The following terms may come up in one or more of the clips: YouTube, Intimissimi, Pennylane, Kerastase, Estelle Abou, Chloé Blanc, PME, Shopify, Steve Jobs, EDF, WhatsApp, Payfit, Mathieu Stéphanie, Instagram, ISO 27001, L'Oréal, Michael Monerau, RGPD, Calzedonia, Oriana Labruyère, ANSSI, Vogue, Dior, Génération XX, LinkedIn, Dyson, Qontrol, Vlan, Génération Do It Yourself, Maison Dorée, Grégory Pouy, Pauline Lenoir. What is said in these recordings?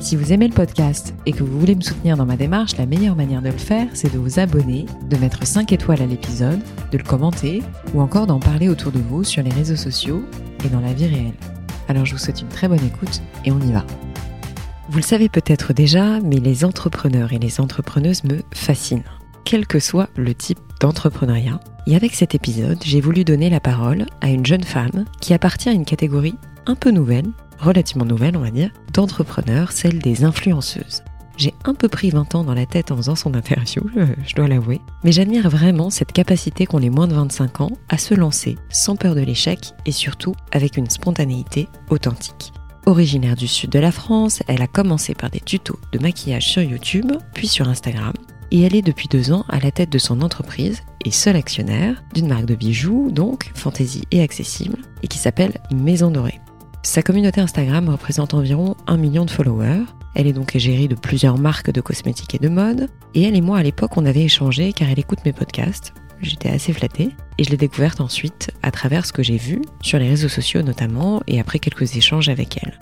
Si vous aimez le podcast et que vous voulez me soutenir dans ma démarche, la meilleure manière de le faire, c'est de vous abonner, de mettre 5 étoiles à l'épisode, de le commenter ou encore d'en parler autour de vous sur les réseaux sociaux et dans la vie réelle. Alors je vous souhaite une très bonne écoute et on y va. Vous le savez peut-être déjà, mais les entrepreneurs et les entrepreneuses me fascinent, quel que soit le type d'entrepreneuriat. Et avec cet épisode, j'ai voulu donner la parole à une jeune femme qui appartient à une catégorie un peu nouvelle, relativement nouvelle on va dire, d'entrepreneurs, celle des influenceuses. J'ai un peu pris 20 ans dans la tête en faisant son interview, je dois l'avouer, mais j'admire vraiment cette capacité qu'ont les moins de 25 ans à se lancer sans peur de l'échec et surtout avec une spontanéité authentique. Originaire du sud de la France, elle a commencé par des tutos de maquillage sur YouTube, puis sur Instagram, et elle est depuis 2 ans à la tête de son entreprise et seule actionnaire d'une marque de bijoux, donc fantaisie et accessible, et qui s'appelle Maison Dorée. Sa communauté Instagram représente environ 1 million de followers. Elle est donc égérie de plusieurs marques de cosmétiques et de mode. Et elle et moi, à l'époque, on avait échangé car elle écoute mes podcasts. J'étais assez flattée. Et je l'ai découverte ensuite à travers ce que j'ai vu, sur les réseaux sociaux notamment, et après quelques échanges avec elle.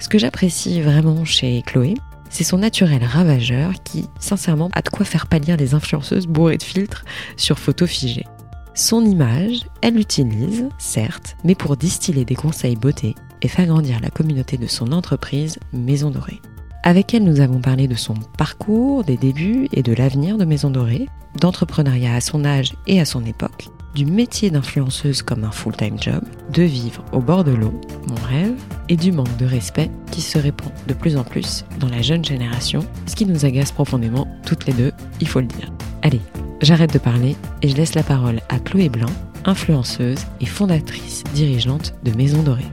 Ce que j'apprécie vraiment chez Chloé, c'est son naturel ravageur qui, sincèrement, a de quoi faire pâlir les influenceuses bourrées de filtres sur photos figées. Son image, elle l'utilise, certes, mais pour distiller des conseils beauté et faire grandir la communauté de son entreprise Maison Dorée. Avec elle, nous avons parlé de son parcours, des débuts et de l'avenir de Maison Dorée, d'entrepreneuriat à son âge et à son époque, du métier d'influenceuse comme un full-time job, de vivre au bord de l'eau, mon rêve, et du manque de respect qui se répand de plus en plus dans la jeune génération, ce qui nous agace profondément toutes les deux, il faut le dire. Allez, j'arrête de parler et je laisse la parole à Chloé Blanc, influenceuse et fondatrice dirigeante de Maison Dorée.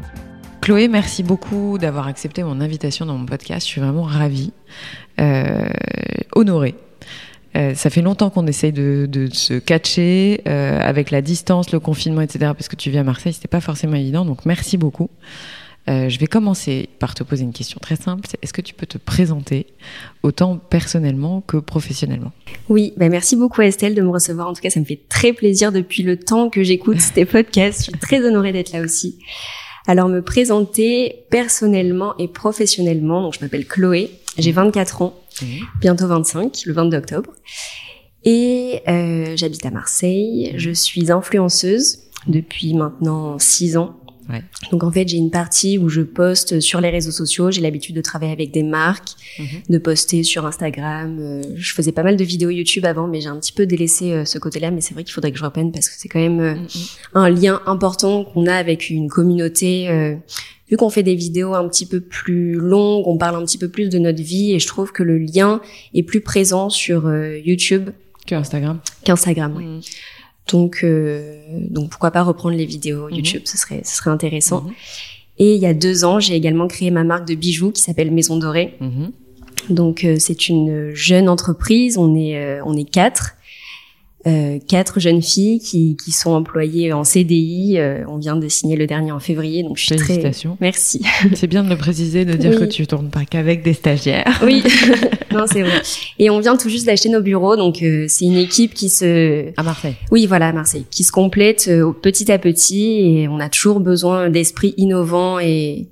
Chloé, merci beaucoup d'avoir accepté mon invitation dans mon podcast. Je suis vraiment ravie, honorée. Ça fait longtemps qu'on essaye de se catcher avec la distance, le confinement, etc. Parce que tu vis à Marseille, c'était pas forcément évident. Donc merci beaucoup. Je vais commencer par te poser une question très simple. Est-ce que tu peux te présenter autant personnellement que professionnellement? Oui, merci beaucoup Estelle de me recevoir. En tout cas, ça me fait très plaisir depuis le temps que j'écoute tes podcasts. Je suis très honorée d'être là aussi. Alors, me présenter personnellement et professionnellement. Donc, je m'appelle Chloé, j'ai 24 ans, bientôt 25, le 22 octobre. Et j'habite à Marseille, je suis influenceuse depuis maintenant 6 ans. Ouais. Donc, en fait, j'ai une partie où je poste sur les réseaux sociaux. J'ai l'habitude de travailler avec des marques, de poster sur Instagram. Je faisais pas mal de vidéos YouTube avant, mais j'ai un petit peu délaissé ce côté-là. Mais c'est vrai qu'il faudrait que je reprenne parce que c'est quand même un lien important qu'on a avec une communauté. Vu qu'on fait des vidéos un petit peu plus longues, on parle un petit peu plus de notre vie et je trouve que le lien est plus présent sur YouTube. Qu'Instagram, oui. Donc pourquoi pas reprendre les vidéos YouTube, ce serait intéressant. Et il y a 2 ans, j'ai également créé ma marque de bijoux qui s'appelle Maison Dorée. Donc c'est une jeune entreprise, on est 4. 4 jeunes filles qui sont employées en CDI. On vient de signer le dernier en février, donc je suis très... Merci. C'est bien de le préciser, de dire que tu tournes pas qu'avec des stagiaires. Oui, non c'est vrai. Et on vient tout juste d'acheter nos bureaux, donc c'est une équipe qui se... À Marseille. Oui, voilà, à Marseille, qui se complète petit à petit et on a toujours besoin d'esprits innovants et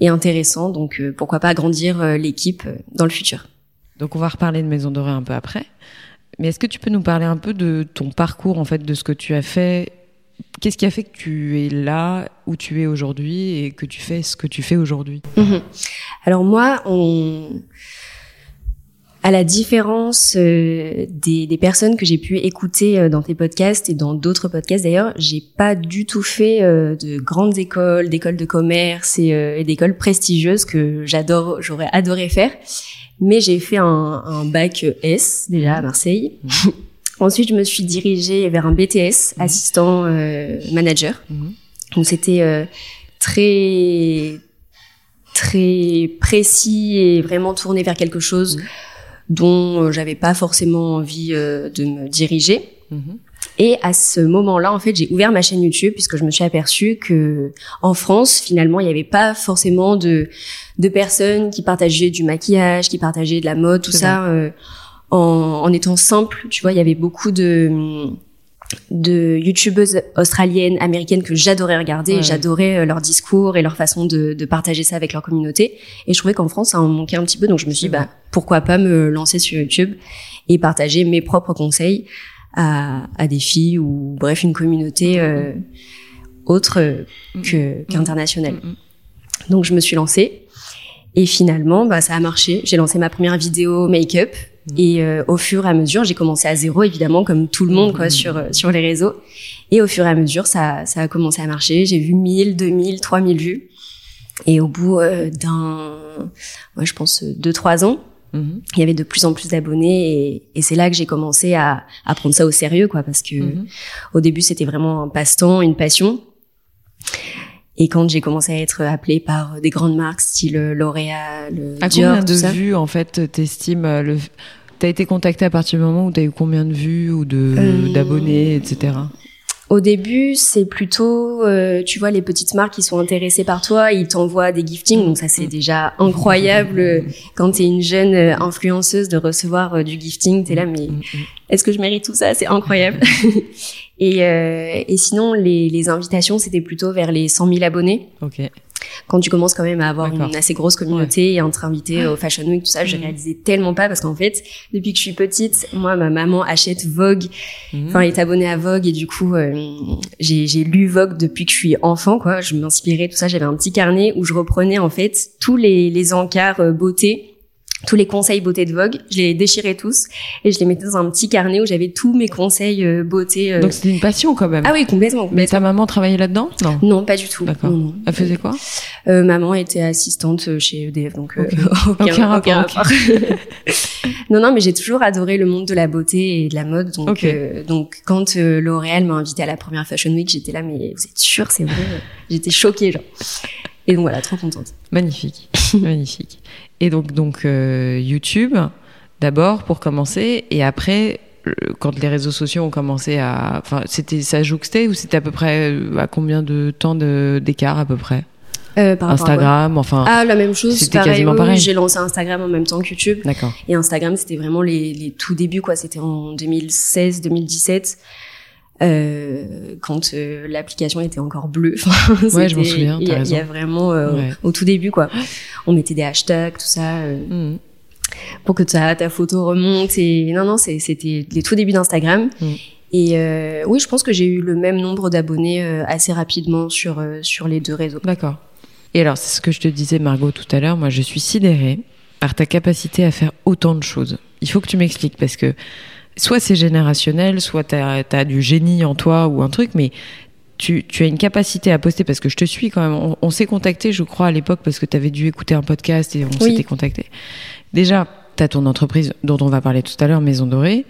intéressants, donc pourquoi pas agrandir l'équipe dans le futur. Donc on va reparler de Maison Dorée un peu après. Mais est-ce que tu peux nous parler un peu de ton parcours, en fait, de ce que tu as fait? Qu'est-ce qui a fait que tu es là, où tu es aujourd'hui, et que tu fais ce que tu fais aujourd'hui? Alors moi, à la différence des personnes que j'ai pu écouter dans tes podcasts et dans d'autres podcasts d'ailleurs, j'ai pas du tout fait de grandes écoles, d'écoles de commerce et d'écoles prestigieuses que j'aurais adoré faire. Mais j'ai fait un bac S, déjà, à Marseille. Ensuite, je me suis dirigée vers un BTS, assistant manager. Donc, c'était très, très précis et vraiment tourné vers quelque chose dont j'avais pas forcément envie de me diriger. Et à ce moment-là, en fait, j'ai ouvert ma chaîne YouTube puisque je me suis aperçue que en France, finalement, il n'y avait pas forcément de personnes qui partageaient du maquillage, qui partageaient de la mode, tout ça, en étant simple. Tu vois, il y avait beaucoup de youtubeuses australiennes, américaines que j'adorais regarder, et j'adorais leurs discours et leur façon de partager ça avec leur communauté. Et je trouvais qu'en France, ça en manquait un petit peu, donc je me suis dit, bah, pourquoi pas me lancer sur YouTube et partager mes propres conseils à des filles ou bref une communauté autre qu'internationale. Donc je me suis lancée et finalement bah ça a marché. J'ai lancé ma première vidéo make-up et au fur et à mesure j'ai commencé à zéro évidemment comme tout le monde quoi sur les réseaux et au fur et à mesure ça a commencé à marcher. J'ai vu 1000, 2000, 3000 vues et au bout je pense 2-3 ans il y avait de plus en plus d'abonnés et c'est là que j'ai commencé à prendre ça au sérieux quoi parce que au début c'était vraiment un passe-temps, une passion. Et quand j'ai commencé à être appelée par des grandes marques style L'Oréal, à Dior, combien de vues en fait t'estimes t'as été contactée à partir du moment où t'as eu combien de vues ou d'abonnés etc. Au début, c'est plutôt, tu vois, les petites marques qui sont intéressées par toi, ils t'envoient des giftings, donc ça c'est déjà incroyable quand t'es une jeune influenceuse de recevoir du gifting, t'es là mais est-ce que je mérite tout ça ? C'est incroyable. Et sinon, les invitations c'était plutôt vers les 100 000 abonnés. Ok. Quand tu commences quand même à avoir une assez grosse communauté et à être invitée au Fashion Week, tout ça, je réalisais tellement pas parce qu'en fait, depuis que je suis petite, moi, ma maman achète Vogue. Enfin, elle est abonnée à Vogue et du coup, j'ai lu Vogue depuis que je suis enfant, quoi. Je m'inspirais, tout ça. J'avais un petit carnet où je reprenais, en fait, tous les encarts beauté, tous les conseils beauté de Vogue. Je les déchirais tous et je les mettais dans un petit carnet où j'avais tous mes conseils beauté. Donc c'était une passion quand même. Ah oui, complètement. Mais ta maman travaillait là-dedans ? Non. Non, pas du tout. D'accord. Non. Elle faisait quoi ? Maman était assistante chez EDF, donc aucun rapport. Non, mais j'ai toujours adoré le monde de la beauté et de la mode. Donc, donc quand L'Oréal m'a invitée à la première Fashion Week, j'étais là, mais vous êtes sûre, c'est vrai ? J'étais choquée, genre. Et donc voilà, trop contente. Magnifique, magnifique. Et donc YouTube d'abord pour commencer et après quand les réseaux sociaux ont commencé à ça jouxtait ou c'était à peu près à combien de temps d'écart à peu près par Instagram la même chose c'était pareil, quasiment pareil. J'ai lancé Instagram en même temps que YouTube. D'accord. Et Instagram c'était vraiment les tout débuts quoi, c'était en 2016 2017. Quand l'application était encore bleue, je m'en souviens. Il y a vraiment au tout début quoi. On mettait des hashtags, tout ça, pour que ta photo remonte. Et non, c'était les tout débuts d'Instagram. Et oui, je pense que j'ai eu le même nombre d'abonnés assez rapidement sur les deux réseaux. D'accord. Et alors, c'est ce que je te disais, Margot, tout à l'heure. Moi, je suis sidérée par ta capacité à faire autant de choses. Il faut que tu m'expliques parce que. Soit c'est générationnel, soit t'as du génie en toi ou un truc, mais tu as une capacité à poster parce que je te suis quand même. On s'est contacté, je crois, à l'époque parce que t'avais dû écouter un podcast et on s'était contacté. Déjà, t'as ton entreprise dont on va parler tout à l'heure, Maison Dorée,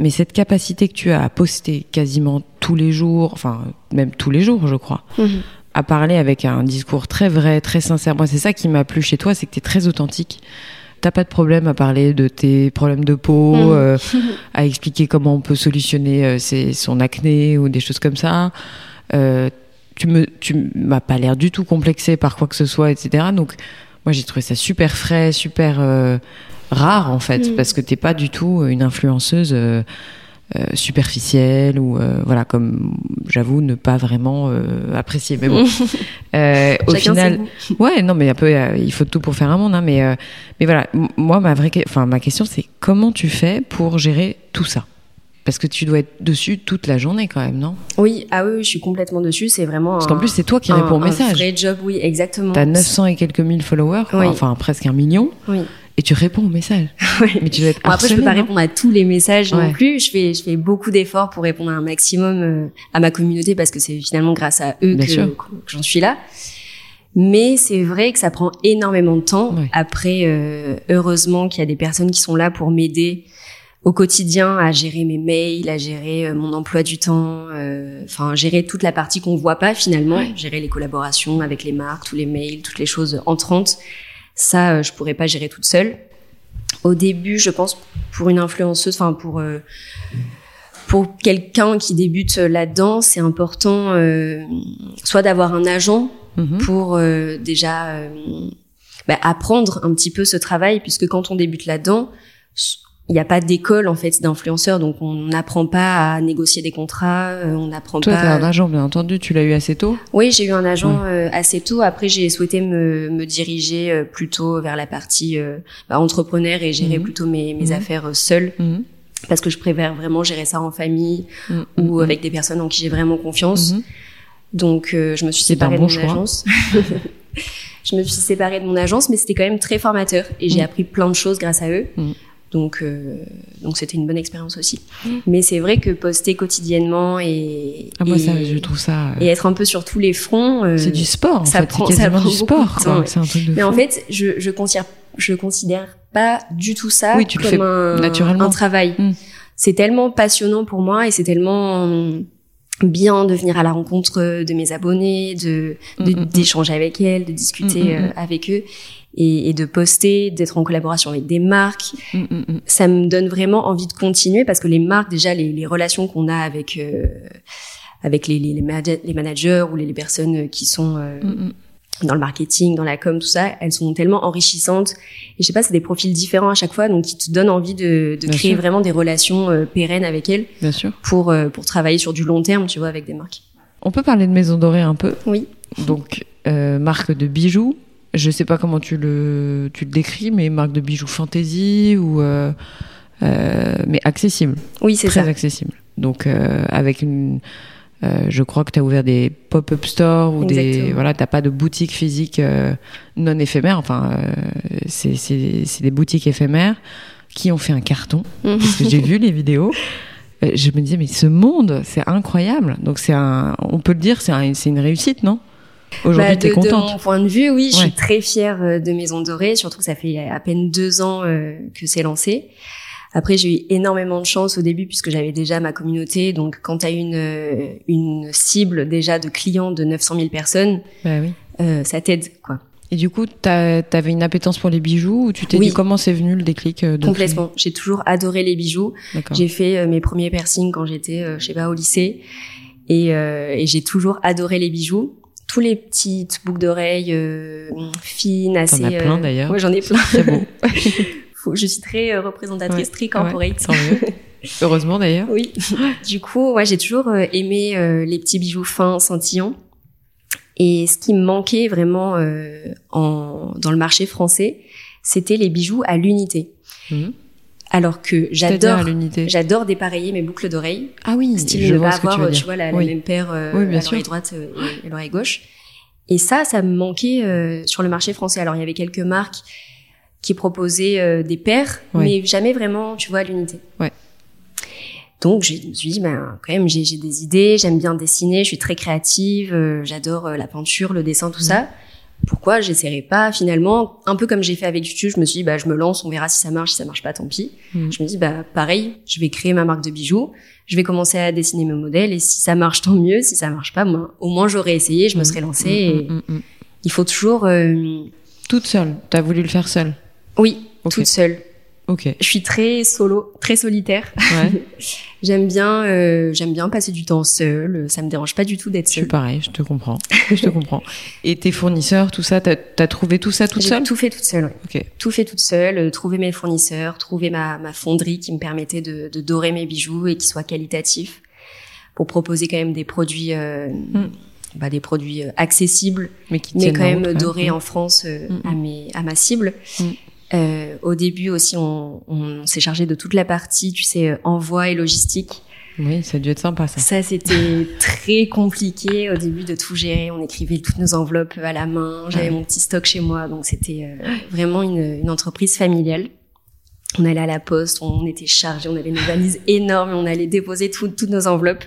mais cette capacité que tu as à poster quasiment tous les jours, enfin même tous les jours, je crois, à parler avec un discours très vrai, très sincère. Moi, c'est ça qui m'a plu chez toi, c'est que t'es très authentique. T'as pas de problème à parler de tes problèmes de peau, à expliquer comment on peut solutionner son acné ou des choses comme ça. Tu m'as pas l'air du tout complexée par quoi que ce soit, etc. Donc, moi, j'ai trouvé ça super frais, super rare, en fait, parce que t'es pas du tout une influenceuse superficielle ou comme j'avoue ne pas vraiment apprécier. Mais bon, au final, un peu, il faut tout pour faire un monde. Hein, mais voilà, moi ma question c'est comment tu fais pour gérer tout ça ? Parce que tu dois être dessus toute la journée quand même, non ? Oui, je suis complètement dessus. C'est vraiment parce qu'en plus c'est toi qui réponds aux messages. Un vrai job, oui, exactement. T'as 900 et quelques mille followers, quoi, presque 1 million. Oui. Et tu réponds aux messages. Mais tu dois être harcelée, après, je peux pas répondre à tous les messages non plus. Je fais beaucoup d'efforts pour répondre à un maximum à ma communauté parce que c'est finalement grâce à eux que j'en suis là. Mais c'est vrai que ça prend énormément de temps. Ouais. Après, heureusement qu'il y a des personnes qui sont là pour m'aider au quotidien à gérer mes mails, à gérer mon emploi du temps, gérer toute la partie qu'on voit pas finalement, gérer les collaborations avec les marques, tous les mails, toutes les choses entrantes. Ça, je pourrais pas gérer toute seule. Au début, je pense, pour une influenceuse, pour quelqu'un qui débute là-dedans, c'est important soit d'avoir un agent pour déjà apprendre un petit peu ce travail, puisque quand on débute là-dedans, il n'y a pas d'école en fait d'influenceurs, donc on n'apprend pas à négocier des contrats, on n'apprend pas... Toi, t'as un agent, bien entendu, tu l'as eu assez tôt ? Oui, j'ai eu un agent assez tôt. Après, j'ai souhaité me diriger plutôt vers la partie entrepreneur et gérer plutôt mes affaires seule. Parce que je préfère vraiment gérer ça en famille ou avec des personnes en qui j'ai vraiment confiance. Donc, je me suis séparée de mon agence. Je me suis séparée de mon agence, mais c'était quand même très formateur. Et j'ai appris plein de choses grâce à eux. Donc c'était une bonne expérience aussi. Mais c'est vrai que poster quotidiennement je trouve ça... Et être un peu sur tous les fronts... c'est du sport, en fait. C'est quasiment du sport, quoi. C'est un truc de fou. Mais en fait, je considère pas du tout ça comme un travail. C'est tellement passionnant pour moi et c'est tellement bien de venir à la rencontre de mes abonnés, d'échanger avec elles, de discuter avec eux et de poster, d'être en collaboration avec des marques. Ça me donne vraiment envie de continuer parce que les marques, déjà, les relations qu'on a avec les managers ou les personnes qui sont... dans le marketing, dans la com, tout ça, elles sont tellement enrichissantes. Et je sais pas, c'est des profils différents à chaque fois, donc qui te donnent envie de créer vraiment des relations pérennes avec elles. Bien sûr. Pour travailler sur du long terme, tu vois, avec des marques. On peut parler de Maison Dorée un peu. Oui. Donc, marque de bijoux. Je sais pas comment tu le décris, mais marque de bijoux fantasy ou, mais accessible. Oui, c'est ça. Très accessible. Donc, avec une, je crois que t'as ouvert des pop-up stores ou des t'as pas de boutique physique non éphémère. Enfin, c'est des boutiques éphémères qui ont fait un carton parce que j'ai vu les vidéos. Je me disais mais ce monde c'est incroyable. Donc on peut le dire, c'est une réussite, non ? Aujourd'hui, t'es contente. De mon point de vue, oui, je suis très fière de Maison Dorée. Surtout que ça fait à peine 2 ans que c'est lancé. Après, j'ai eu énormément de chance au début puisque j'avais déjà ma communauté. Donc, quand t'as une cible déjà de clients de 900 000 personnes, ça t'aide, quoi. Et du coup, t'avais une appétence pour les bijoux ou tu t'es dit comment c'est venu le déclic de complètement. Créer. J'ai toujours adoré les bijoux. D'accord. J'ai fait mes premiers piercings quand j'étais, au lycée. Et j'ai toujours adoré les bijoux. Tous les petites boucles d'oreilles fines, assez... T'en as plein d'ailleurs. Oui, j'en ai plein. C'est beau. Je suis très représentatrice, très corporate. Ouais, heureusement d'ailleurs. Oui. Du coup, j'ai toujours aimé les petits bijoux fins, scintillants. Et ce qui me manquait vraiment dans le marché français, c'était les bijoux à l'unité. Alors que j'adore dépareiller mes boucles d'oreilles. Ah oui, style je vois ce que tu veux dire. Tu vois la même paire à l'oreille droite et à l'oreille gauche. Et ça me manquait sur le marché français. Alors il y avait quelques marques qui proposait des paires, mais jamais vraiment, tu vois, l'unité. Ouais. Donc, je me suis dit, quand même, j'ai des idées, j'aime bien dessiner, je suis très créative, j'adore la peinture, le dessin, tout ça. Pourquoi j'essaierais pas, finalement, un peu comme j'ai fait avec YouTube, je me suis dit, je me lance, on verra si ça marche pas, tant pis. Je me dis, pareil, je vais créer ma marque de bijoux, je vais commencer à dessiner mes modèles, et si ça marche, tant mieux, si ça marche pas, moi, au moins, j'aurais essayé, je me serais lancée, et il faut toujours... Toute seule, t'as voulu le faire seule? Oui, toute seule. Ok. Je suis très solo, très solitaire. Ouais. J'aime bien passer du temps seule. Ça me dérange pas du tout d'être seule. Je suis pareil, je te comprends. Et tes fournisseurs, tout ça, t'as trouvé tout ça toute seule? J'ai tout fait toute seule. Oui. Ok. Tout fait toute seule. Trouver mes fournisseurs, trouver ma fonderie qui me permettait de dorer mes bijoux et qui soit qualitatif pour proposer quand même des produits. Des produits accessibles, mais quand même dorés en France à ma cible. Au début aussi, on s'est chargé de toute la partie, tu sais, envoi et logistique. Oui, ça a dû être sympa, ça. Ça, c'était très compliqué au début de tout gérer. On écrivait toutes nos enveloppes à la main. J'avais mon petit stock chez moi, donc c'était vraiment une entreprise familiale. On allait à la poste, on était chargés, on avait nos valises énormes, on allait déposer toutes nos enveloppes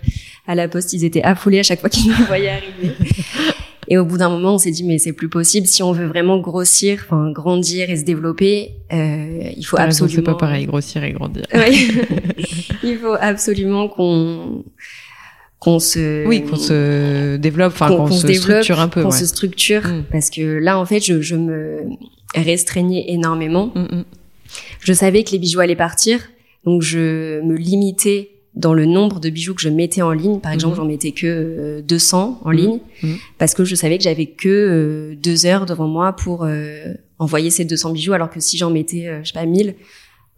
à la poste. Ils étaient affolés à chaque fois qu'ils nous voyaient arriver. Et au bout d'un moment, on s'est dit mais c'est plus possible. Si on veut vraiment grossir, enfin grandir et se développer, il faut absolument. C'est pas pareil, grossir et grandir. Il faut absolument qu'on se développe, enfin structure un peu, qu'on se structure, parce que là en fait, je me restreignais énormément. Je savais que les bijoux allaient partir, donc je me limitais dans le nombre de bijoux que je mettais en ligne. Par exemple, j'en mettais que 200 en ligne parce que je savais que j'avais que 2 heures devant moi pour envoyer ces 200 bijoux, alors que si j'en mettais, je sais pas, 1000,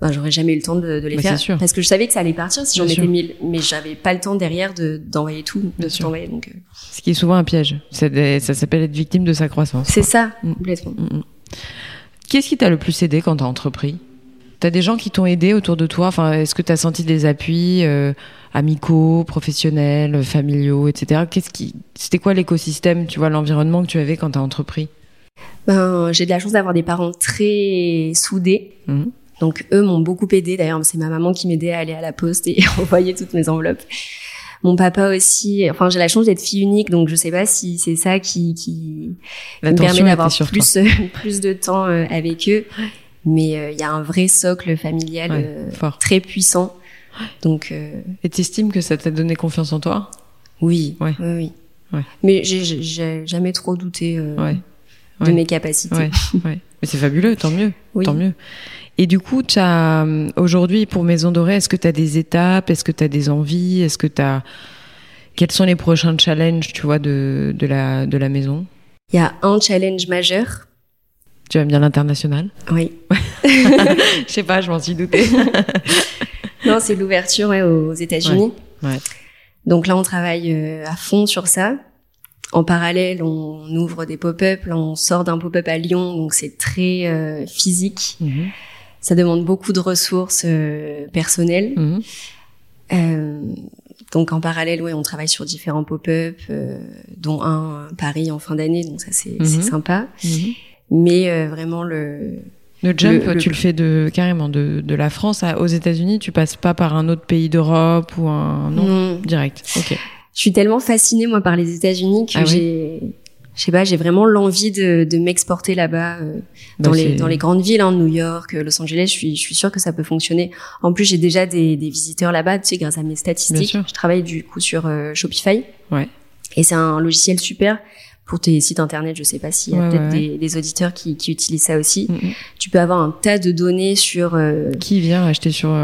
ben, j'aurais jamais eu le temps de les faire parce que je savais que ça allait partir si j'en mettais 1000, mais j'avais pas le temps derrière d'envoyer tout, tout envoyer. Donc, ce qui est souvent un piège. Ça s'appelle être victime de sa croissance. C'est ça, complètement. Qu'est-ce qui t'a le plus aidé quand t'as entrepris? T'as des gens qui t'ont aidé autour de toi? Enfin, est-ce que t'as senti des appuis amicaux, professionnels, familiaux, etc.? C'était quoi l'écosystème, tu vois, l'environnement que tu avais quand t'as entrepris? Ben, j'ai de la chance d'avoir des parents très soudés. Donc, eux m'ont beaucoup aidée. D'ailleurs, c'est ma maman qui m'aidait à aller à la poste et envoyer toutes mes enveloppes. Mon papa aussi. Enfin, j'ai la chance d'être fille unique, donc je sais pas si c'est ça qui me permet d'avoir plus de temps avec eux. Mais il y a un vrai socle familial très puissant. Donc, Et t'estimes que ça t'a donné confiance en toi? Oui. Mais j'ai jamais trop douté de mes capacités. Mais c'est fabuleux, tant mieux. Tant mieux. Et du coup, aujourd'hui, pour Maison Dorée, est-ce que tu as des étapes? Est-ce que tu as des envies? Quels sont les prochains challenges, tu vois, de la maison? Il y a un challenge majeur. Tu aimes bien l'international? Oui. Je sais pas, je m'en suis doutée. Non, c'est l'ouverture aux États-Unis. Ouais. Donc là, on travaille à fond sur ça. En parallèle, on ouvre des pop-up. Là, on sort d'un pop-up à Lyon, donc c'est très physique. Ça demande beaucoup de ressources personnelles. Donc, en parallèle, on travaille sur différents pop-up, dont un à Paris en fin d'année. Donc, ça, c'est sympa. Mais vraiment, le jump, tu le fais carrément de la France aux États-Unis. Tu passes pas par un autre pays d'Europe ou un... Non, direct. OK. Je suis tellement fascinée, moi, par les États-Unis que je sais pas, j'ai vraiment l'envie de m'exporter là-bas, dans les grandes villes, New York, Los Angeles. Je suis sûre que ça peut fonctionner. En plus, j'ai déjà des visiteurs là-bas, tu sais, grâce à mes statistiques. Je travaille du coup sur Shopify. Ouais. Et c'est un logiciel super pour tes sites internet. Je sais pas s'il y a des auditeurs qui utilisent ça aussi. Tu peux avoir un tas de données sur qui vient acheter sur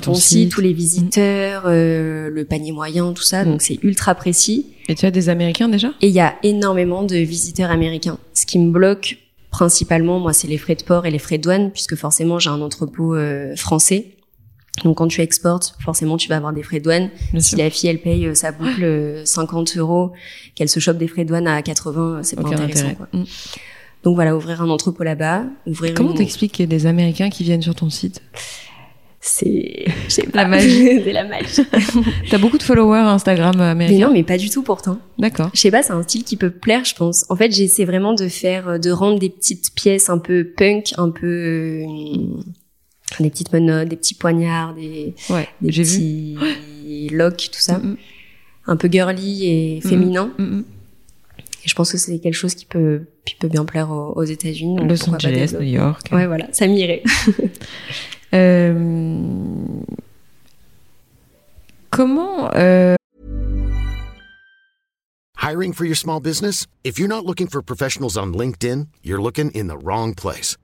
ton site, tous les visiteurs, le panier moyen, tout ça. Donc c'est ultra précis. Et tu as des Américains déjà? Et il y a énormément de visiteurs américains. Ce qui me bloque principalement, moi, c'est les frais de port et les frais de douane, puisque forcément j'ai un entrepôt français. Donc quand tu exportes, forcément tu vas avoir des frais de douane. Bien sûr. La fille elle paye sa boucle 50 €, qu'elle se chope des frais de douane à 80, c'est pas intéressant, quoi. Donc voilà, ouvrir un entrepôt là-bas, Comment t'expliques qu'il y a des Américains qui viennent sur ton site? C'est la magie. C'est la magie. T'as beaucoup de followers Instagram américains? Mais non, mais pas du tout pourtant. D'accord. Je sais pas, c'est un style qui peut plaire, je pense. En fait, j'essaie vraiment de rendre des petites pièces un peu punk, un peu des petites menottes, des petits poignards, des petits locks, tout ça. Un peu girly et féminin. Et je pense que c'est quelque chose qui peut bien plaire aux États-Unis. Los Angeles, New York. Ouais, voilà, ça m'irait. Hiring for your small business? If you're not looking for professionals on LinkedIn, you're looking in the wrong place.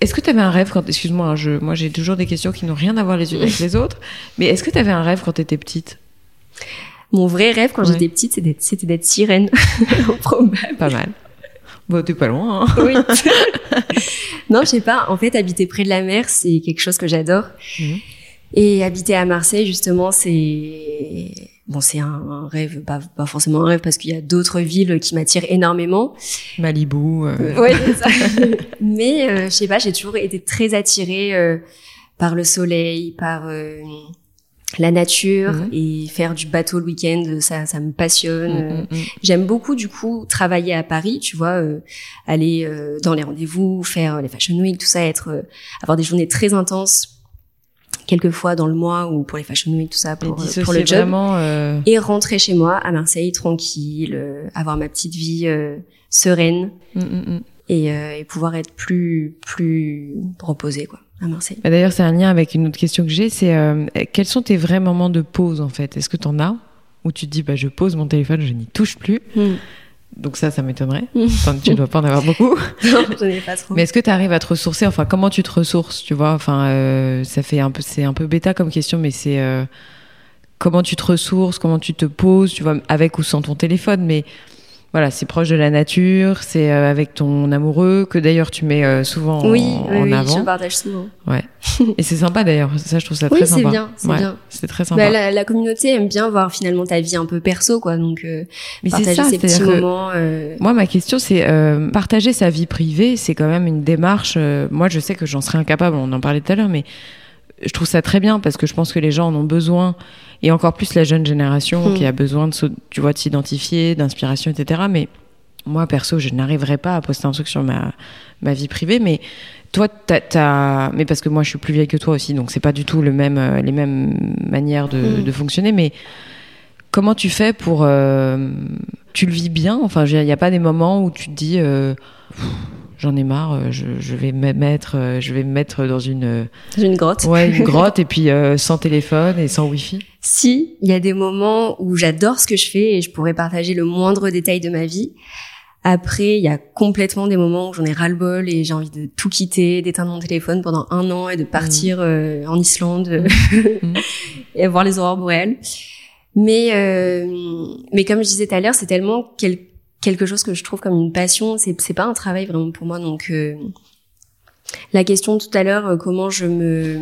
Est-ce que tu avais un rêve quand... Excuse-moi, moi j'ai toujours des questions qui n'ont rien à voir les unes avec les autres. Mais est-ce que tu avais un rêve quand tu étais petite? Mon vrai rêve quand j'étais petite, c'était d'être sirène. Probable. Pas mal. Bah, t'es pas loin, hein. Oui. Non, je sais pas. En fait, habiter près de la mer, c'est quelque chose que j'adore. Et habiter à Marseille, justement, c'est un rêve, pas forcément un rêve, parce qu'il y a d'autres villes qui m'attirent énormément. Malibu. Oui, c'est ça. Mais je sais pas, j'ai toujours été très attirée par le soleil, par la nature, et faire du bateau le week-end, ça me passionne. J'aime beaucoup, du coup, travailler à Paris, tu vois, aller dans les rendez-vous, faire les fashion week, tout ça, avoir des journées très intenses quelques fois dans le mois ou pour les fashion week, tout ça, pour le job. Vraiment, Et rentrer chez moi à Marseille, tranquille, avoir ma petite vie sereine et pouvoir être plus reposée, quoi. À Marseille. Bah d'ailleurs, c'est un lien avec une autre question que j'ai, c'est quels sont tes vrais moments de pause, en fait ? Est-ce que t'en as où tu te dis, bah, je pose mon téléphone, je n'y touche plus. Donc ça m'étonnerait. Enfin, tu ne dois pas en avoir beaucoup. Non, j'en ai pas trop. Mais est-ce que tu arrives à te ressourcer ? Enfin, comment tu te ressources, tu vois ? Enfin, ça fait un peu, c'est un peu bêta comme question, mais c'est comment tu te ressources, comment tu te poses, tu vois, avec ou sans ton téléphone, mais... Voilà, c'est proche de la nature, c'est avec ton amoureux, que d'ailleurs tu mets souvent avant. Oui, je partage souvent. Ouais. Et c'est sympa d'ailleurs, ça je trouve ça très sympa. Oui, c'est bien. C'est très sympa. Bah, la communauté aime bien voir finalement ta vie un peu perso, quoi. Donc, mais partager ces petits moments. Moi, ma question, c'est partager sa vie privée, c'est quand même une démarche. Moi, je sais que j'en serais incapable, on en parlait tout à l'heure, mais je trouve ça très bien parce que je pense que les gens en ont besoin. Et encore plus la jeune génération qui a besoin de, tu vois, de s'identifier, d'inspiration, etc. Mais moi, perso, je n'arriverai pas à poster un truc sur ma vie privée. Mais toi, mais parce que moi, je suis plus vieille que toi aussi, donc c'est pas du tout les mêmes manières de fonctionner. Mais comment tu fais pour, tu le vis bien ? Enfin, il n'y a pas des moments où tu te dis, j'en ai marre, je vais me mettre dans une grotte. Ouais, une grotte et puis sans téléphone et sans wifi. Si, il y a des moments où j'adore ce que je fais et je pourrais partager le moindre détail de ma vie. Après, il y a complètement des moments où j'en ai ras-le-bol et j'ai envie de tout quitter, d'éteindre mon téléphone pendant 1 an et de partir en Islande et voir les aurores boréales. Mais comme je disais tout à l'heure, c'est tellement quelque chose que je trouve comme une passion, c'est pas un travail vraiment pour moi, donc la question tout à l'heure, comment je me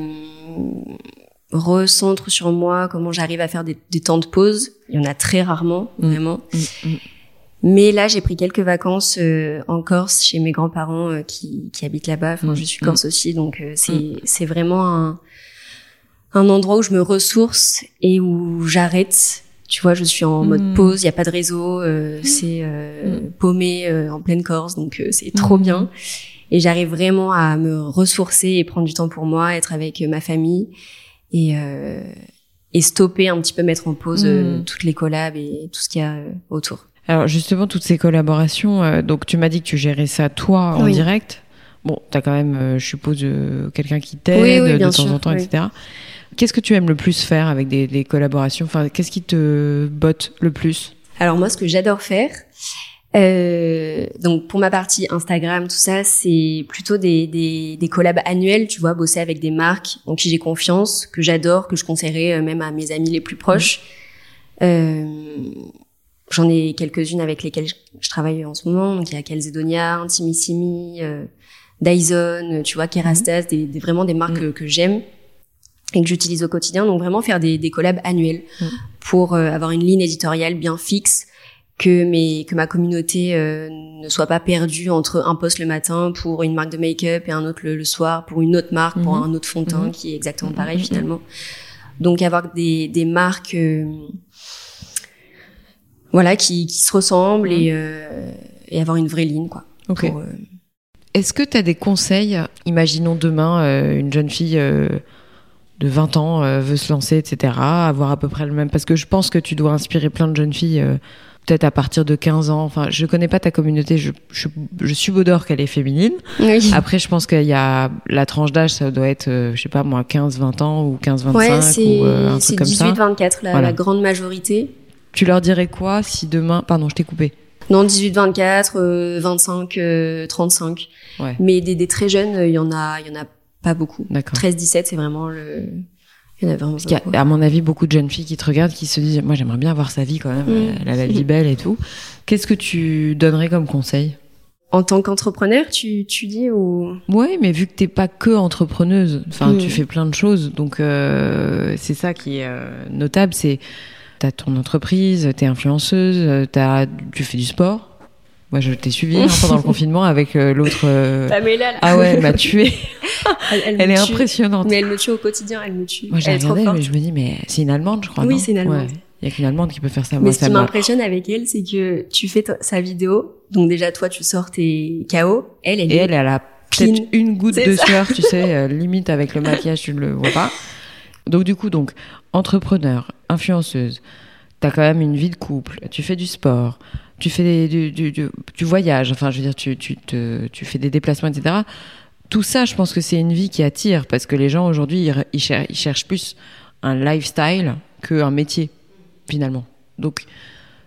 recentre sur moi, comment j'arrive à faire des temps de pause, il y en a très rarement, vraiment. Mais là, j'ai pris quelques vacances en Corse chez mes grands-parents qui habitent là-bas, enfin je suis corse aussi, donc c'est vraiment un endroit où je me ressource et où j'arrête. Tu vois, je suis en mode pause, il n'y a pas de réseau, c'est paumé en pleine Corse, donc c'est trop bien. Et j'arrive vraiment à me ressourcer et prendre du temps pour moi, être avec ma famille et stopper un petit peu, mettre en pause toutes les collabs et tout ce qu'il y a autour. Alors justement, toutes ces collaborations, donc tu m'as dit que tu gérais ça toi en direct. Bon, t'as quand même, je suppose, quelqu'un qui t'aide de temps en temps, etc. Qu'est-ce que tu aimes le plus faire avec des collaborations ? Enfin, qu'est-ce qui te botte le plus ? Alors moi, ce que j'adore faire, donc pour ma partie Instagram, tout ça, c'est plutôt des collabs annuels, tu vois, bosser avec des marques en qui j'ai confiance, que j'adore, que je conseillerais même à mes amis les plus proches. J'en ai quelques-unes avec lesquelles je travaille en ce moment. Donc il y a Calzedonia, Intimissimi, Dyson, tu vois, Kerastase, vraiment des marques que j'aime et que j'utilise au quotidien, donc vraiment faire des collabs annuels pour avoir une ligne éditoriale bien fixe, que ma communauté ne soit pas perdue entre un post le matin pour une marque de make-up et un autre le soir pour une autre marque, pour un autre fond de teint qui est exactement pareil finalement. Donc avoir des marques voilà, qui se ressemblent et avoir une vraie ligne, quoi. Okay. Est-ce que tu as des conseils ? Imaginons demain une jeune fille de 20 ans veut se lancer, etc., avoir à peu près le même... Parce que je pense que tu dois inspirer plein de jeunes filles, peut-être à partir de 15 ans. Enfin, je connais pas ta communauté, je subodore qu'elle est féminine. Oui. Après, je pense qu'il y a la tranche d'âge, ça doit être, je sais pas moi, 15-20 ans ou 15-25 ou un truc comme ça. Ouais, c'est 18-24, la grande majorité. Tu leur dirais quoi si demain... Pardon, je t'ai coupé. Non, 18-24, 25, 35. Ouais. Mais des très jeunes, il y en a pas beaucoup. D'accord. 13-17, c'est vraiment le... Il y en a vraiment... Parce qu'il y a, à mon avis, beaucoup de jeunes filles qui te regardent, qui se disent « Moi, j'aimerais bien avoir sa vie quand même. Elle a la vie belle et tout. » Qu'est-ce que tu donnerais comme conseil ? En tant qu'entrepreneur, tu dis ou... Ouais, mais vu que t'es pas que entrepreneuse, enfin, tu fais plein de choses. Donc, c'est ça qui est notable. C'est t'as ton entreprise, t'es influenceuse, tu fais du sport. Moi, je t'ai suivi pendant le confinement avec l'autre... Pamela, là. Ah ouais, elle m'a tuée. Elle est impressionnante. Mais elle me tue au quotidien, elle me tue. Moi, j'ai regardé, mais je me dis, mais c'est une Allemande, je crois. Oui, c'est une Allemande. Ouais. Il n'y a qu'une Allemande qui peut faire ça. Mais ce qui m'impressionne avec elle, c'est que tu fais sa vidéo, donc déjà, toi, tu sors tes KO. Elle a peut-être une goutte de sueur, tu sais, limite avec le maquillage, tu ne le vois pas. Donc du coup, entrepreneur, influenceuse, t'as quand même une vie de couple, tu fais du sport, tu fais du voyage, enfin je veux dire, tu fais des déplacements, etc. Tout ça, je pense que c'est une vie qui attire, parce que les gens aujourd'hui, ils cherchent plus un lifestyle qu'un métier, finalement. Donc,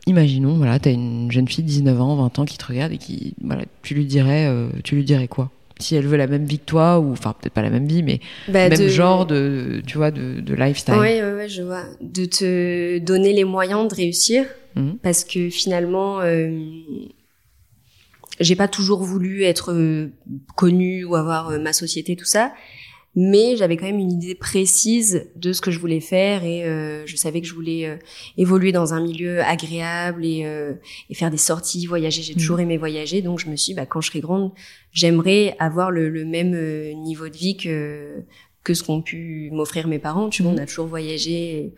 imaginons, voilà, t'as une jeune fille de 19 ans, 20 ans qui te regarde et qui, voilà, tu lui dirais quoi ? Si elle veut la même vie que toi, ou enfin peut-être pas la même vie, mais genre de, tu vois, de lifestyle. Oui, je vois. De te donner les moyens de réussir, parce que finalement, j'ai pas toujours voulu être connue ou avoir ma société, tout ça, mais j'avais quand même une idée précise de ce que je voulais faire, et je savais que je voulais évoluer dans un milieu agréable et faire des sorties, voyager. J'ai toujours aimé voyager, donc je me suis dit, quand je serai grande, j'aimerais avoir le même niveau de vie que ce qu'ont pu m'offrir mes parents. Tu vois, on a toujours voyagé,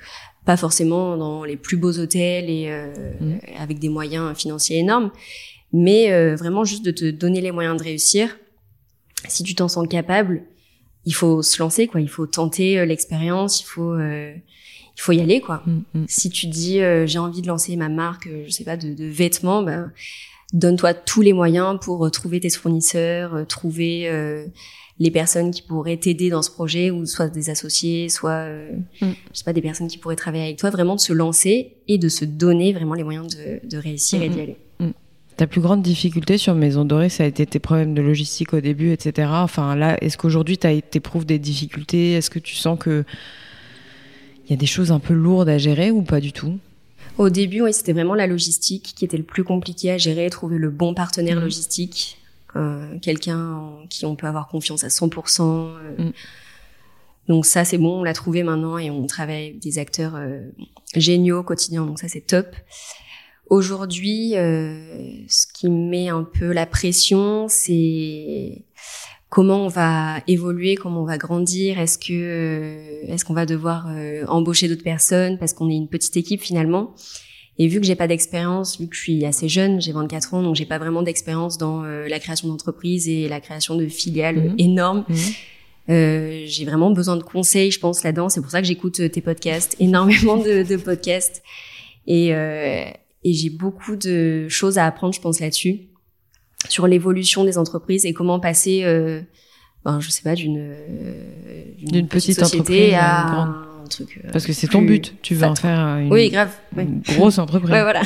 pas forcément dans les plus beaux hôtels et avec des moyens financiers énormes, mais vraiment juste de te donner les moyens de réussir. Si tu t'en sens capable, il faut se lancer, quoi. Il faut tenter l'expérience, il faut y aller, quoi. Si tu dis j'ai envie de lancer ma marque, je sais pas, de vêtements, donne-toi tous les moyens pour trouver tes fournisseurs, trouver les personnes qui pourraient t'aider dans ce projet, ou soit des associés, soit je sais pas, des personnes qui pourraient travailler avec toi. Vraiment de se lancer et de se donner vraiment les moyens de réussir et d'y aller. Ta plus grande difficulté sur Maison Dorée, ça a été tes problèmes de logistique au début, etc. Enfin, là, est-ce qu'aujourd'hui, t'éprouves des difficultés ? Est-ce que tu sens qu'il y a des choses un peu lourdes à gérer ou pas du tout ? Au début, oui, c'était vraiment la logistique qui était le plus compliqué à gérer, trouver le bon partenaire logistique, quelqu'un en qui on peut avoir confiance à 100%. Donc ça, c'est bon, on l'a trouvé maintenant, et on travaille avec des acteurs géniaux au quotidien, donc ça, c'est top. Aujourd'hui, ce qui met un peu la pression, c'est comment on va évoluer, comment on va grandir. Est-ce qu'on va devoir embaucher d'autres personnes, parce qu'on est une petite équipe finalement. Et vu que j'ai pas d'expérience, vu que je suis assez jeune, j'ai 24 ans, donc j'ai pas vraiment d'expérience dans la création d'entreprises et la création de filiales énormes. J'ai vraiment besoin de conseils, je pense, là-dedans. C'est pour ça que j'écoute tes podcasts, énormément de podcasts. Et j'ai beaucoup de choses à apprendre, je pense, là-dessus, sur l'évolution des entreprises et comment passer, je sais pas, d'une petite société à un truc. Parce que c'est ton but, tu veux en faire une grosse entreprise. Ouais, voilà.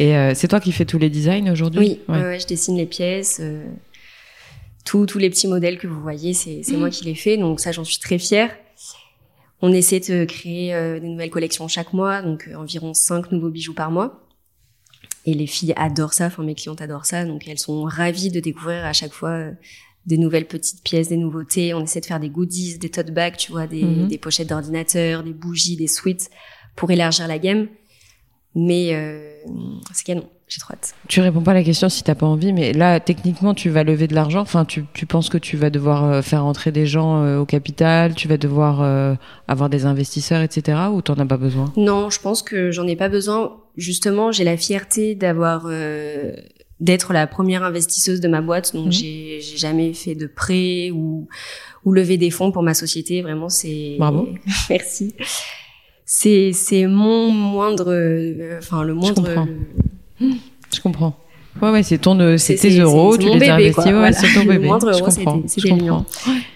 Ouais. Et c'est toi qui fais tous les designs aujourd'hui ? Oui, je dessine les pièces, tous les petits modèles que vous voyez, c'est moi qui les fais, donc ça, j'en suis très fière. On essaie de créer des nouvelles collections chaque mois, donc environ 5 nouveaux bijoux par mois. Et les filles adorent ça, mes clientes adorent ça, donc elles sont ravies de découvrir à chaque fois des nouvelles petites pièces, des nouveautés. On essaie de faire des goodies, des tote bags, tu vois, des pochettes d'ordinateur, des bougies, des sweats, pour élargir la gamme. Mais c'est canon, j'ai trop hâte. Tu réponds pas à la question si t'as pas envie, mais là, techniquement, tu vas lever de l'argent. Enfin, tu penses que tu vas devoir faire entrer des gens au capital, tu vas devoir avoir des investisseurs, etc. Ou t'en as pas besoin ? Non, je pense que j'en ai pas besoin. Justement, j'ai la fierté d'être la première investisseuse de ma boîte, donc j'ai jamais fait de prêt ou levé des fonds pour ma société. Vraiment, c'est... Bravo. Merci. C'est mon moindre, le moindre. Je comprends. Ouais, c'est tes euros, c'est tu les as investis, ouais, voilà. C'est ton bébé. Le moindre euro, c'était le mien.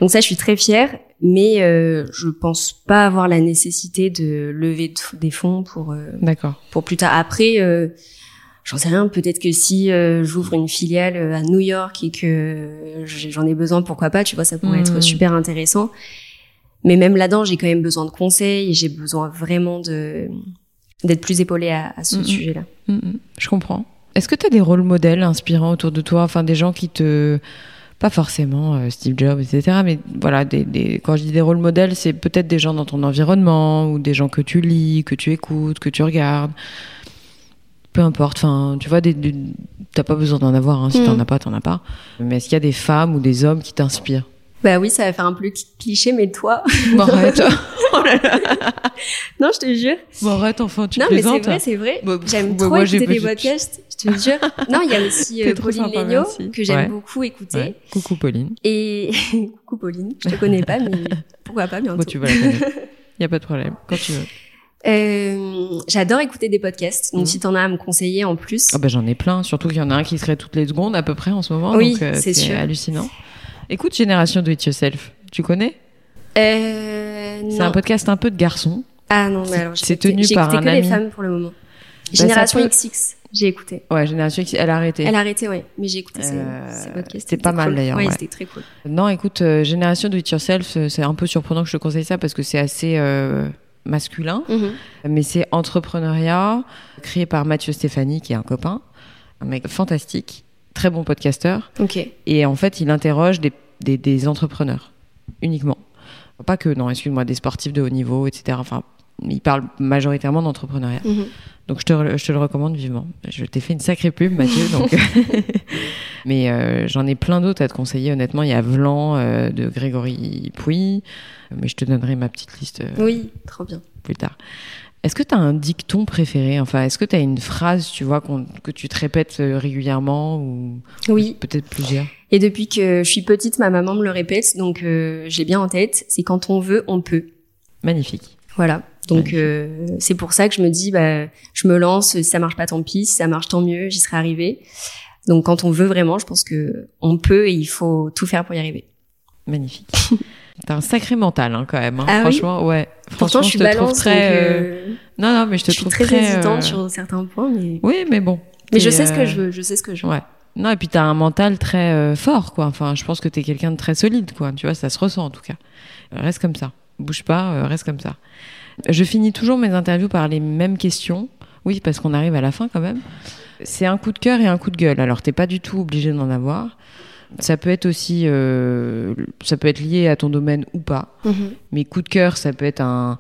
Donc ça, je suis très fière, mais je pense pas avoir la nécessité de lever des fonds pour plus tard. Après, j'en sais rien. Peut-être que si j'ouvre une filiale à New York et que j'en ai besoin, pourquoi pas. Tu vois, ça pourrait être super intéressant. Mais même là-dedans, j'ai quand même besoin de conseils, et j'ai besoin vraiment d'être plus épaulée à ce sujet-là. Je comprends. Est-ce que tu as des rôles modèles inspirants autour de toi, des gens qui te... Pas forcément Steve Jobs, etc. Mais voilà, quand je dis des rôles modèles, c'est peut-être des gens dans ton environnement, ou des gens que tu lis, que tu écoutes, que tu regardes. Peu importe, tu vois, t'as pas besoin d'en avoir, si t'en as pas, t'en as pas. Mais est-ce qu'il y a des femmes ou des hommes qui t'inspirent ? Bah oui, ça va faire un peu cliché, mais toi... Bon, arrête. Oh là là. Non, je te jure. Bon, arrête, enfin, tu plaisantes. Non, mais c'est vrai, c'est vrai. Bah, j'aime trop écouter des podcasts, je te jure. Non, il y a aussi Pauline Lenoir, que j'aime beaucoup écouter. Ouais. Coucou Pauline. Et coucou Pauline, je te connais pas, mais pourquoi pas bientôt. Bon, tu vas la connaître. Il n'y a pas de problème, quand tu veux. J'adore écouter des podcasts, donc si t'en as à me conseiller en plus. Ah bah j'en ai plein, surtout qu'il y en a un qui serait toutes les secondes à peu près en ce moment, oui, donc c'est hallucinant. Écoute Génération Do It Yourself, tu connais ? C'est un podcast un peu de garçon. Ah non, mais alors j'ai écouté que les femmes pour le moment. Bah, Génération XX, j'ai écouté. Ouais, Génération XX, elle a arrêté. Elle a arrêté, ouais, mais j'ai écouté ces podcasts. C'était pas mal d'ailleurs. Ouais, c'était très cool. Non, écoute, Génération Do It Yourself, c'est un peu surprenant que je te conseille ça parce que c'est assez... masculin, mais c'est entrepreneuriat, créé par Mathieu Stéphanie, qui est un copain, un mec fantastique, très bon podcasteur. Okay. Et en fait, il interroge des entrepreneurs, uniquement. Pas que, non, excuse-moi, des sportifs de haut niveau, etc. Enfin, il parle majoritairement d'entrepreneuriat. Donc, je te le recommande vivement. Je t'ai fait une sacrée pub, Mathieu. Donc. Mais j'en ai plein d'autres à te conseiller, honnêtement. Il y a Vlan de Grégory Pouy. Mais je te donnerai ma petite liste oui, trop bien. Plus tard. Est-ce que tu as un dicton préféré ? Enfin, est-ce que tu as une phrase, tu vois, que tu te répètes régulièrement ou oui. Peut-être plusieurs ? Et depuis que je suis petite, ma maman me le répète. Donc, j'ai bien en tête. C'est quand on veut, on peut. Magnifique. Voilà. Donc c'est pour ça que je me dis bah je me lance, si ça marche pas tant pis, si ça marche tant mieux, j'y serai arrivée. Donc quand on veut vraiment, je pense que on peut et il faut tout faire pour y arriver. Magnifique. T'as un sacré mental hein, quand même hein. Ah franchement, oui ouais. Franchement, pourtant je suis balance très Non non, mais je te trouve très hésitante sur certains points mais oui, mais bon. Mais je sais ce que je veux, je sais ce que je veux. Ouais. Non, et puis t'as un mental très fort quoi. Enfin, je pense que t'es quelqu'un de très solide quoi, tu vois, ça se ressent en tout cas. Reste comme ça. Bouge pas, reste comme ça. Je finis toujours mes interviews par les mêmes questions. Oui, parce qu'on arrive à la fin quand même. C'est un coup de cœur et un coup de gueule. Alors, t'es pas du tout obligé d'en avoir. Ça peut être aussi... ça peut être lié à ton domaine ou pas. Mais coup de cœur, ça peut être un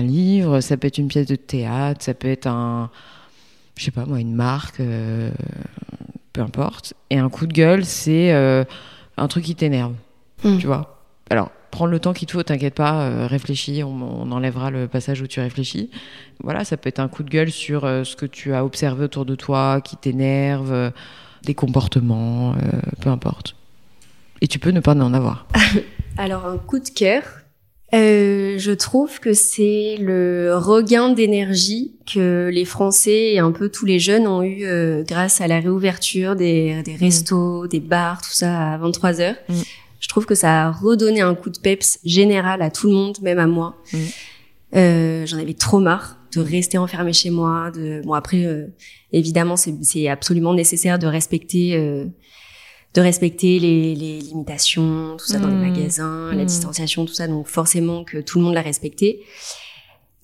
livre, ça peut être une pièce de théâtre, ça peut être je sais pas moi, une marque, peu importe. Et un coup de gueule, c'est un truc qui t'énerve, tu vois. Alors... prends le temps qu'il te faut, t'inquiète pas, réfléchis, on enlèvera le passage où tu réfléchis. Voilà, ça peut être un coup de gueule sur ce que tu as observé autour de toi, qui t'énerve, des comportements, peu importe. Et tu peux ne pas en avoir. Alors, un coup de cœur, je trouve que c'est le regain d'énergie que les Français et un peu tous les jeunes ont eu grâce à la réouverture des restos, des bars, tout ça à 23h. Je trouve que ça a redonné un coup de peps général à tout le monde, même à moi. J'en avais trop marre de rester enfermée chez moi. Bon, après, évidemment, c'est absolument nécessaire de respecter les limitations, tout ça dans les magasins, la distanciation, tout ça. Donc forcément que tout le monde l'a respecté.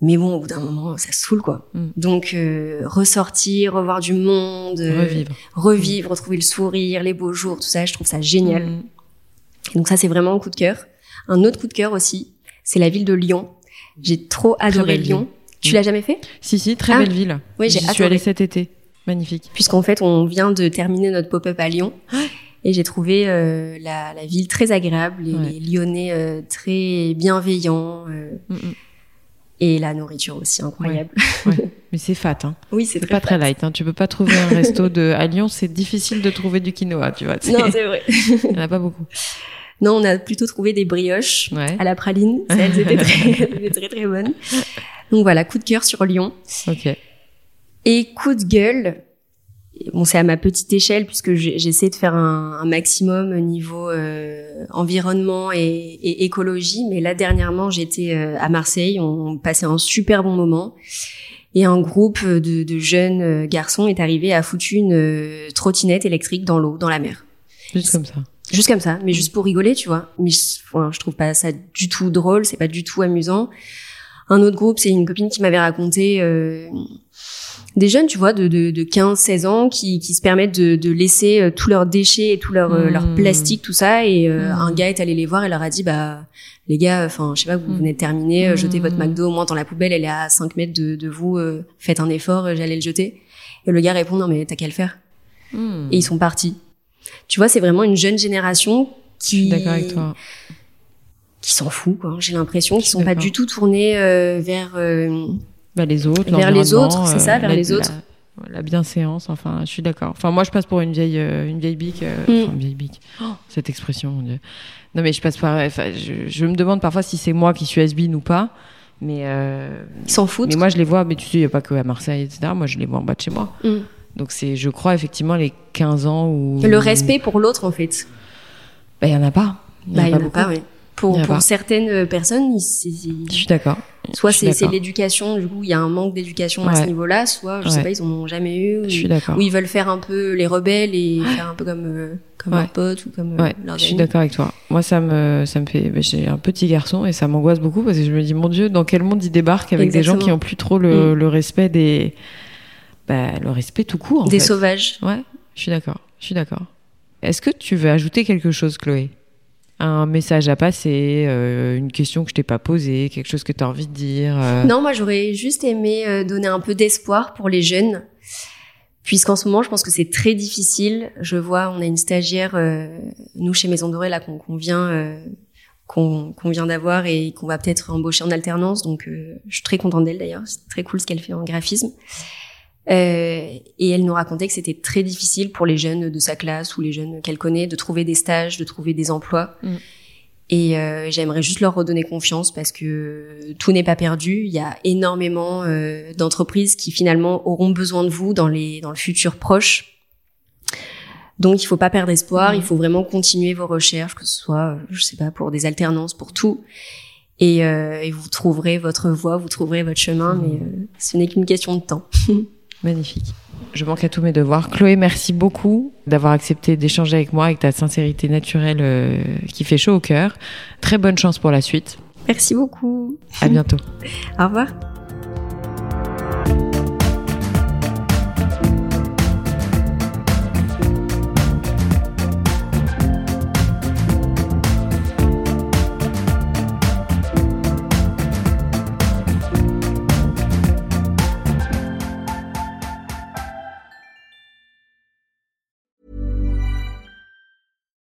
Mais bon, au bout d'un moment, ça saoule, quoi. Donc, ressortir, revoir du monde, revivre, retrouver le sourire, les beaux jours, tout ça, je trouve ça génial. Donc ça, c'est vraiment un coup de cœur. Un autre coup de cœur aussi, c'est la ville de Lyon. J'ai trop adoré Lyon. Tu l'as jamais fait ? Si, très belle ville. Oui, j'ai adoré. Je suis allée cet été. Magnifique. Puisqu'en fait, on vient de terminer notre pop-up à Lyon. Et j'ai trouvé la ville très agréable, les Lyonnais très bienveillants. Et la nourriture aussi, incroyable. Ouais. Mais c'est fat, hein. Oui, c'est pas fat. Très light, hein. Tu peux pas trouver un resto à Lyon, c'est difficile de trouver du quinoa, tu vois. Non, c'est vrai. Il n'y en a pas beaucoup. Non, on a plutôt trouvé des brioches à la praline. Elles étaient très, très bonnes. Donc voilà, coup de cœur sur Lyon. Ok. Et coup de gueule. Bon, c'est à ma petite échelle puisque j'essaie de faire un maximum niveau environnement et écologie. Mais là, dernièrement, j'étais à Marseille. On passait un super bon moment. Et un groupe de jeunes garçons est arrivé à foutre une trottinette électrique dans l'eau, dans la mer. Juste comme ça. Juste comme ça, mais juste pour rigoler, tu vois. Mais je trouve pas ça du tout drôle, c'est pas du tout amusant. Un autre groupe, c'est une copine qui m'avait raconté des jeunes, tu vois, de 15-16 ans qui se permettent de laisser tous leurs déchets et tout leur plastique, tout ça. Et un gars est allé les voir et leur a dit, bah les gars, enfin je sais pas, vous venez de terminer, jetez votre McDo au moins dans la poubelle, elle est à 5 mètres de vous, faites un effort, j'allais le jeter. Et le gars répond, non mais t'as qu'à le faire. Et ils sont partis. Tu vois, c'est vraiment une jeune génération qui... Je suis d'accord avec toi. qui s'en foutent, quoi. J'ai l'impression qu'ils sont pas du tout tournés vers les autres, la bienséance, enfin, je suis d'accord. Enfin, moi, je passe pour une vieille bique. Oh, cette expression, mon Dieu. Non, mais je passe par. Enfin, je me demande parfois si c'est moi qui suis has-been ou pas. Mais ils s'en foutent. Mais moi, je les vois. Mais tu sais, il y a pas que à Marseille, etc. Moi, je les vois en bas de chez moi. Mm. Donc, c'est, je crois, effectivement, les 15 ans où le respect pour l'autre, en fait. Bah, il y en a pas. Il y en a pas. Pour certaines personnes, je suis d'accord. Soit c'est l'éducation, du coup, il y a un manque d'éducation à ce niveau-là, soit, je sais pas, ils en ont jamais eu. Ou ils veulent faire un peu les rebelles et faire un peu comme un pote ou comme leur ami. Je suis d'accord avec toi. Moi, ça me fait, j'ai un petit garçon et ça m'angoisse beaucoup parce que je me dis, mon Dieu, dans quel monde il débarque avec des gens qui ont plus trop le respect le respect tout court. Des sauvages. Ouais, je suis d'accord. Est-ce que tu veux ajouter quelque chose, Chloé? Un message à passer, une question que je t'ai pas posée, quelque chose que tu as envie de dire Non, moi j'aurais juste aimé donner un peu d'espoir pour les jeunes, puisqu'en ce moment je pense que c'est très difficile. Je vois, on a une stagiaire, nous chez Maison Dorée, là, qu'on vient d'avoir et qu'on va peut-être embaucher en alternance, donc je suis très contente d'elle d'ailleurs, c'est très cool ce qu'elle fait en graphisme. Et elle nous racontait que c'était très difficile pour les jeunes de sa classe ou les jeunes qu'elle connaît de trouver des stages, de trouver des emplois. Mm. Et j'aimerais juste leur redonner confiance parce que tout n'est pas perdu. Il y a énormément d'entreprises qui finalement auront besoin de vous dans le futur proche. Donc il faut pas perdre espoir. Mm. Il faut vraiment continuer vos recherches, que ce soit, je sais pas, pour des alternances, pour tout. Et vous trouverez votre voie, vous trouverez votre chemin. Mais ce n'est qu'une question de temps. Magnifique. Je manque à tous mes devoirs. Chloé, merci beaucoup d'avoir accepté d'échanger avec moi, avec ta sincérité naturelle qui fait chaud au cœur. Très bonne chance pour la suite. Merci beaucoup. À bientôt. Au revoir.